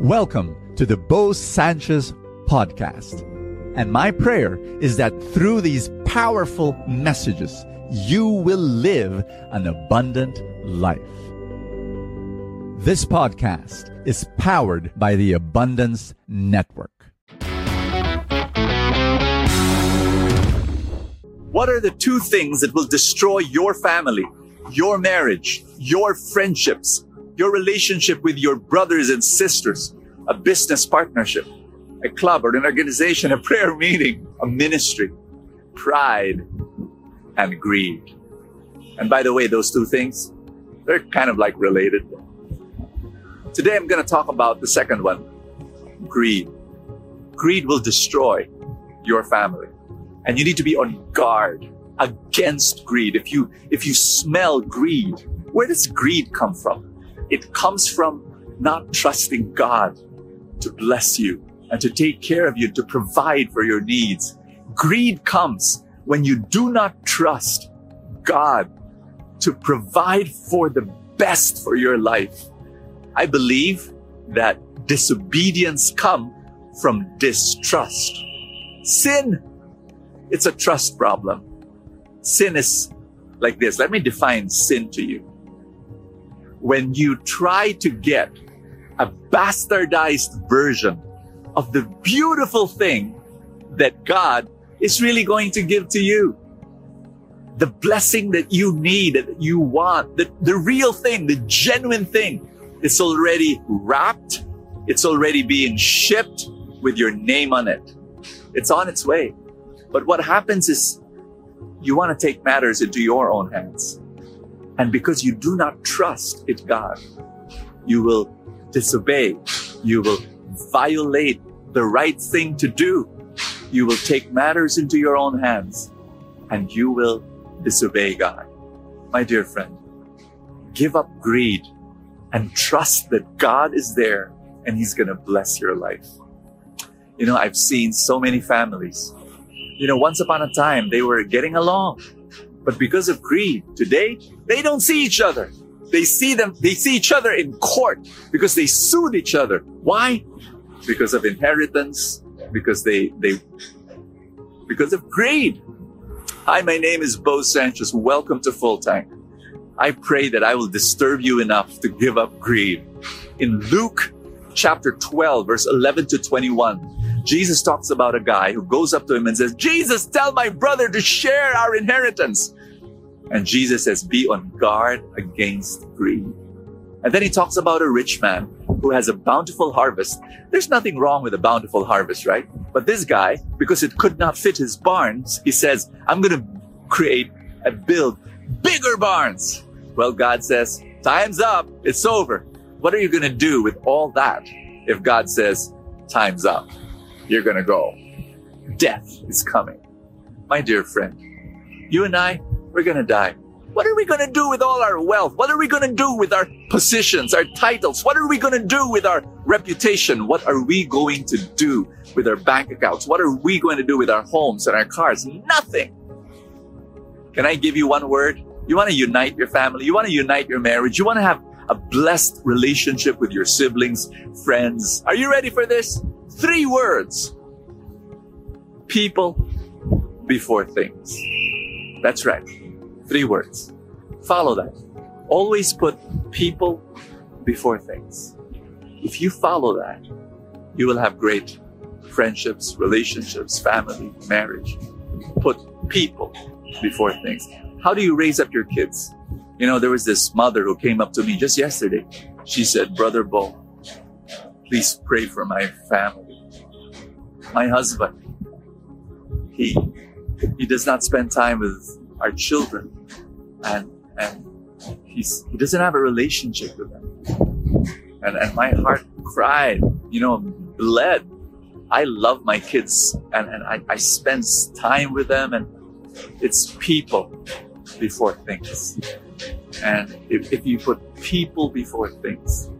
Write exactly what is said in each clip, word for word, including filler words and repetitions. Welcome to the Bo Sanchez podcast. And my prayer is that through these powerful messages, you will live an abundant life. This podcast is powered by the Abundance Network. What are the two things that will destroy your family, your marriage, your friendships, your relationship with your brothers and sisters, a business partnership, a club or an organization, a prayer meeting, a ministry, pride and greed? And by the way, those two things, they're kind of like related. Today, I'm going to talk about the second one, greed. Greed will destroy your family. And you need to be on guard against greed. If you, if you smell greed, where does greed come from? It comes from not trusting God to bless you and to take care of you, to provide for your needs. Greed comes when you do not trust God to provide for the best for your life. I believe that disobedience comes from distrust. Sin, it's a trust problem. Sin is like this. Let me define sin to you. When you try to get a bastardized version of the beautiful thing that God is really going to give to you. The blessing that you need, that you want, the, the real thing, the genuine thing, it's already wrapped. It's already being shipped with your name on it. It's on its way. But what happens is you want to take matters into your own hands. And because you do not trust it, God, you will disobey. You will violate the right thing to do. You will take matters into your own hands and you will disobey God. My dear friend, give up greed and trust that God is there and He's going to bless your life. You know, I've seen so many families. You know, once upon a time, they were getting along. But because of greed, today, they don't see each other. They see them, they see each other in court because they sued each other. Why? Because of inheritance, because they, they, because of greed. Hi, my name is Bo Sanchez. Welcome to Full Tank. I pray that I will disturb you enough to give up greed. In Luke chapter twelve, verse eleven to twenty-one, Jesus talks about a guy who goes up to him and says, Jesus, tell my brother to share our inheritance. And Jesus says, be on guard against greed. And then He talks about a rich man who has a bountiful harvest. There's nothing wrong with a bountiful harvest, right? But this guy, because it could not fit his barns, he says, I'm going to create and build bigger barns. Well, God says, time's up. It's over. What are you going to do with all that if God says, time's up? You're going to go. Death is coming. My dear friend, you and I, we're going to die. What are we going to do with all our wealth? What are we going to do with our positions, our titles? What are we going to do with our reputation? What are we going to do with our bank accounts? What are we going to do with our homes and our cars? Nothing. Can I give you one word? You want to unite your family. You want to unite your marriage. You want to have a blessed relationship with your siblings, friends. Are you ready for this? Three words. People before things. That's right. Three words. Follow that. Always put people before things. If you follow that, you will have great friendships, relationships, family, marriage. Put people before things. How do you raise up your kids? You know, there was this mother who came up to me just yesterday. She said, Brother Bo, please pray for my family. My husband, he he does not spend time with our children, and and he's he doesn't have a relationship with them. And and my heart cried, you know, bled. I love my kids, and, and I, I spend time with them, and it's people before things. And if, if you put people before things,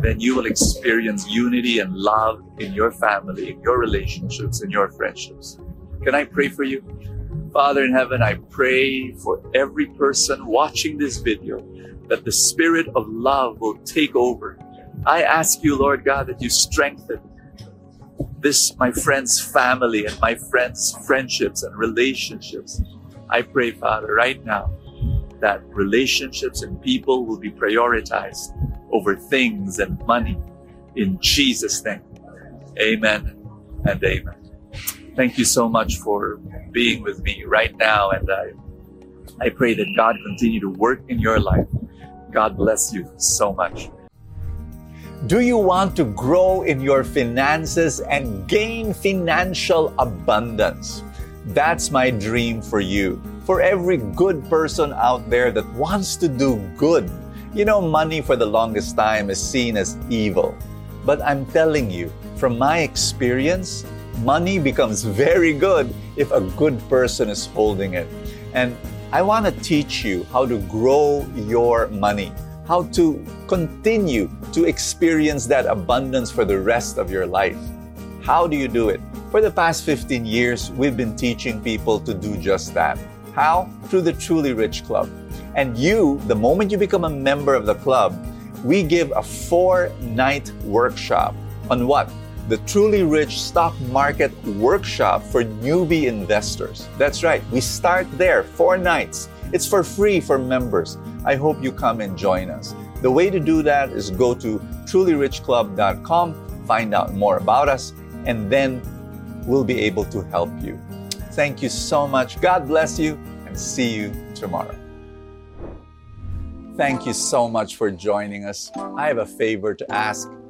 then you will experience unity and love in your family, in your relationships, in your friendships. Can I pray for you? Father in heaven, I pray for every person watching this video that the spirit of love will take over I ask you, Lord God, that you strengthen this, my friend's family and my friend's friendships and relationships. I pray, Father, right now that relationships and people will be prioritized over things and money. In Jesus' name, amen and amen. Thank you so much for being with me right now. And I, I pray that God continue to work in your life. God bless you so much. Do you want to grow in your finances and gain financial abundance? That's my dream for you. For every good person out there that wants to do good. You know, money for the longest time is seen as evil. But I'm telling you, from my experience, money becomes very good if a good person is holding it. And I want to teach you how to grow your money, how to continue to experience that abundance for the rest of your life. How do you do it? For the past fifteen years, we've been teaching people to do just that. How? Through the Truly Rich Club. And you, the moment you become a member of the club, we give a four-night workshop on what? The Truly Rich Stock Market Workshop for Newbie Investors. That's right, we start there, four nights. It's for free for members. I hope you come and join us. The way to do that is go to truly rich club dot com, find out more about us, and then we'll be able to help you. Thank you so much. God bless you, and see you tomorrow. Thank you so much for joining us. I have a favor to ask.